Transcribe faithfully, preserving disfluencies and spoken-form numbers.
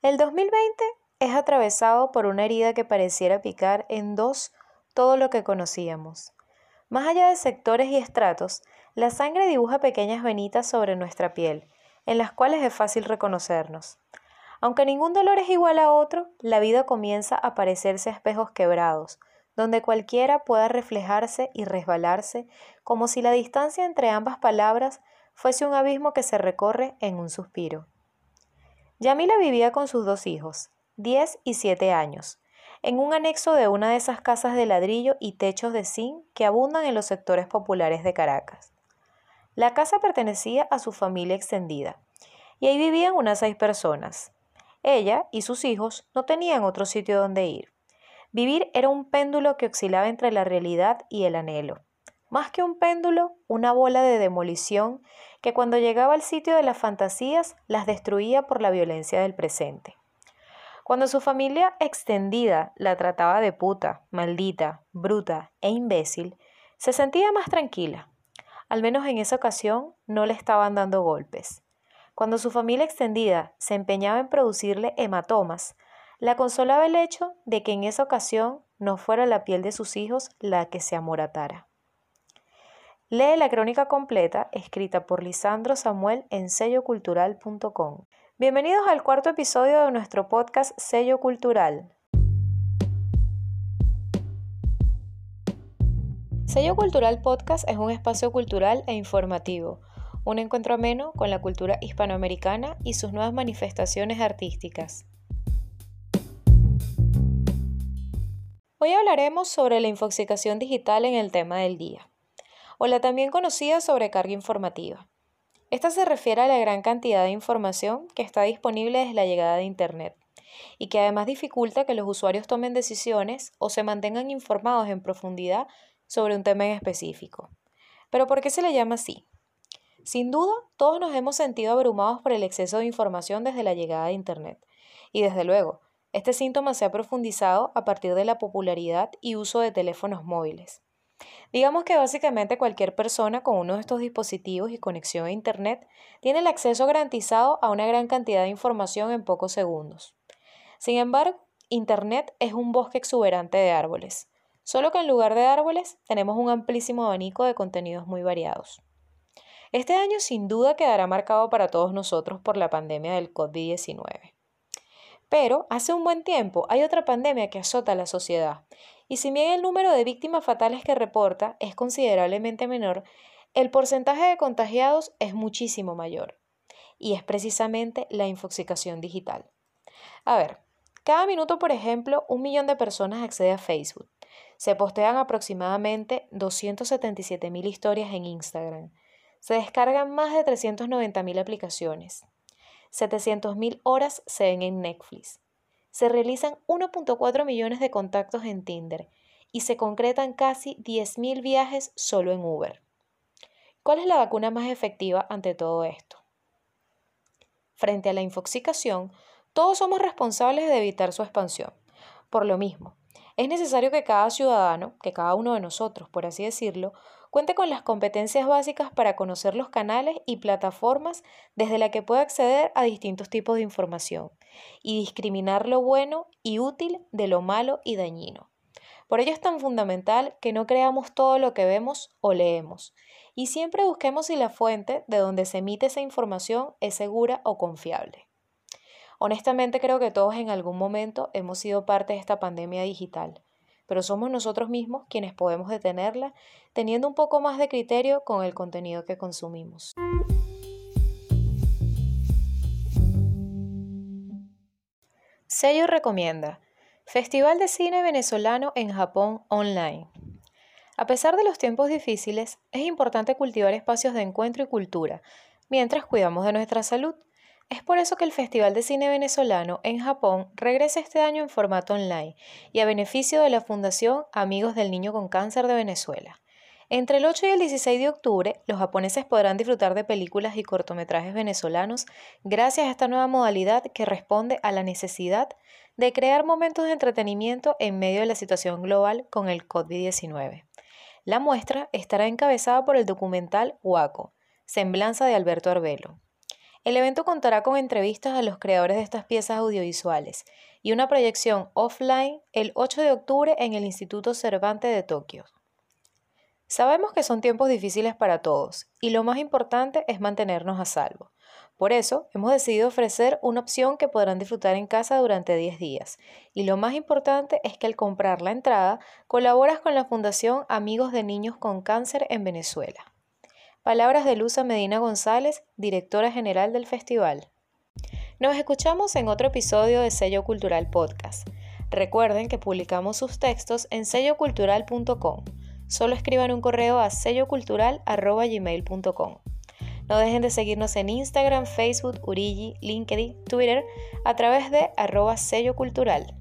El dos mil veinte es atravesado por una herida que pareciera picar en dos todo lo que conocíamos. Más allá de sectores y estratos, la sangre dibuja pequeñas venitas sobre nuestra piel, en las cuales es fácil reconocernos. Aunque ningún dolor es igual a otro, la vida comienza a parecerse a espejos quebrados, donde cualquiera pueda reflejarse y resbalarse, como si la distancia entre ambas palabras fuese un abismo que se recorre en un suspiro. Yamila vivía con sus dos hijos, diez y siete años, en un anexo de una de esas casas de ladrillo y techos de zinc que abundan en los sectores populares de Caracas. La casa pertenecía a su familia extendida, y ahí vivían unas seis personas. Ella y sus hijos no tenían otro sitio donde ir. Vivir era un péndulo que oscilaba entre la realidad y el anhelo. Más que un péndulo, una bola de demolición que cuando llegaba al sitio de las fantasías las destruía por la violencia del presente. Cuando su familia extendida la trataba de puta, maldita, bruta e imbécil, se sentía más tranquila. Al menos en esa ocasión no le estaban dando golpes. Cuando su familia extendida se empeñaba en producirle hematomas, la consolaba el hecho de que en esa ocasión no fuera la piel de sus hijos la que se amoratara. Lee la crónica completa escrita por Lisandro Samuel en sello cultural punto com. Bienvenidos al cuarto episodio de nuestro podcast Sello Cultural. Sello Cultural Podcast es un espacio cultural e informativo, un encuentro ameno con la cultura hispanoamericana y sus nuevas manifestaciones artísticas. Hoy hablaremos sobre la infoxicación digital en el tema del día, o la también conocida sobrecarga informativa. Esta se refiere a la gran cantidad de información que está disponible desde la llegada de Internet y que además dificulta que los usuarios tomen decisiones o se mantengan informados en profundidad sobre un tema en específico. ¿Pero por qué se le llama así? Sin duda, todos nos hemos sentido abrumados por el exceso de información desde la llegada de Internet y, desde luego, este síntoma se ha profundizado a partir de la popularidad y uso de teléfonos móviles. Digamos que básicamente cualquier persona con uno de estos dispositivos y conexión a Internet tiene el acceso garantizado a una gran cantidad de información en pocos segundos. Sin embargo, Internet es un bosque exuberante de árboles, solo que en lugar de árboles tenemos un amplísimo abanico de contenidos muy variados. Este año sin duda quedará marcado para todos nosotros por la pandemia del COVID diecinueve. Pero hace un buen tiempo hay otra pandemia que azota a la sociedad, y si bien el número de víctimas fatales que reporta es considerablemente menor, el porcentaje de contagiados es muchísimo mayor, y es precisamente la infoxicación digital. A ver, cada minuto, por ejemplo, un millón de personas accede a Facebook, se postean aproximadamente doscientas setenta y siete mil historias en Instagram, se descargan más de trescientas noventa mil aplicaciones, setecientas mil horas se ven en Netflix. Se realizan uno punto cuatro millones de contactos en Tinder y se concretan casi diez mil viajes solo en Uber. ¿Cuál es la vacuna más efectiva ante todo esto? Frente a la infoxicación, todos somos responsables de evitar su expansión. Por lo mismo, es necesario que cada ciudadano, que cada uno de nosotros, por así decirlo, cuente con las competencias básicas para conocer los canales y plataformas desde la que puede acceder a distintos tipos de información y discriminar lo bueno y útil de lo malo y dañino. Por ello es tan fundamental que no creamos todo lo que vemos o leemos y siempre busquemos si la fuente de donde se emite esa información es segura o confiable. Honestamente creo que todos en algún momento hemos sido parte de esta pandemia digital, pero somos nosotros mismos quienes podemos detenerla, teniendo un poco más de criterio con el contenido que consumimos. Sello recomienda Festival de Cine Venezolano en Japón online. A pesar de los tiempos difíciles, es importante cultivar espacios de encuentro y cultura, mientras cuidamos de nuestra salud. Es por eso que el Festival de Cine Venezolano en Japón regresa este año en formato online y a beneficio de la Fundación Amigos del Niño con Cáncer de Venezuela. Entre el ocho y el dieciséis de octubre, los japoneses podrán disfrutar de películas y cortometrajes venezolanos gracias a esta nueva modalidad que responde a la necesidad de crear momentos de entretenimiento en medio de la situación global con el COVID diecinueve. La muestra estará encabezada por el documental Waco, Semblanza de Alberto Arvelo. El evento contará con entrevistas a los creadores de estas piezas audiovisuales y una proyección offline el ocho de octubre en el Instituto Cervantes de Tokio. Sabemos que son tiempos difíciles para todos y lo más importante es mantenernos a salvo. Por eso, hemos decidido ofrecer una opción que podrán disfrutar en casa durante diez días. Y lo más importante es que al comprar la entrada, colaboras con la Fundación Amigos del Niño con Cáncer en Venezuela. Palabras de Luza Medina González, directora general del festival. Nos escuchamos en otro episodio de Sello Cultural Podcast. Recuerden que publicamos sus textos en sello cultural punto com. Solo escriban un correo a sello cultural arroba gmail punto com. No dejen de seguirnos en Instagram, Facebook, Urigi, LinkedIn, Twitter a través de arroba sello cultural.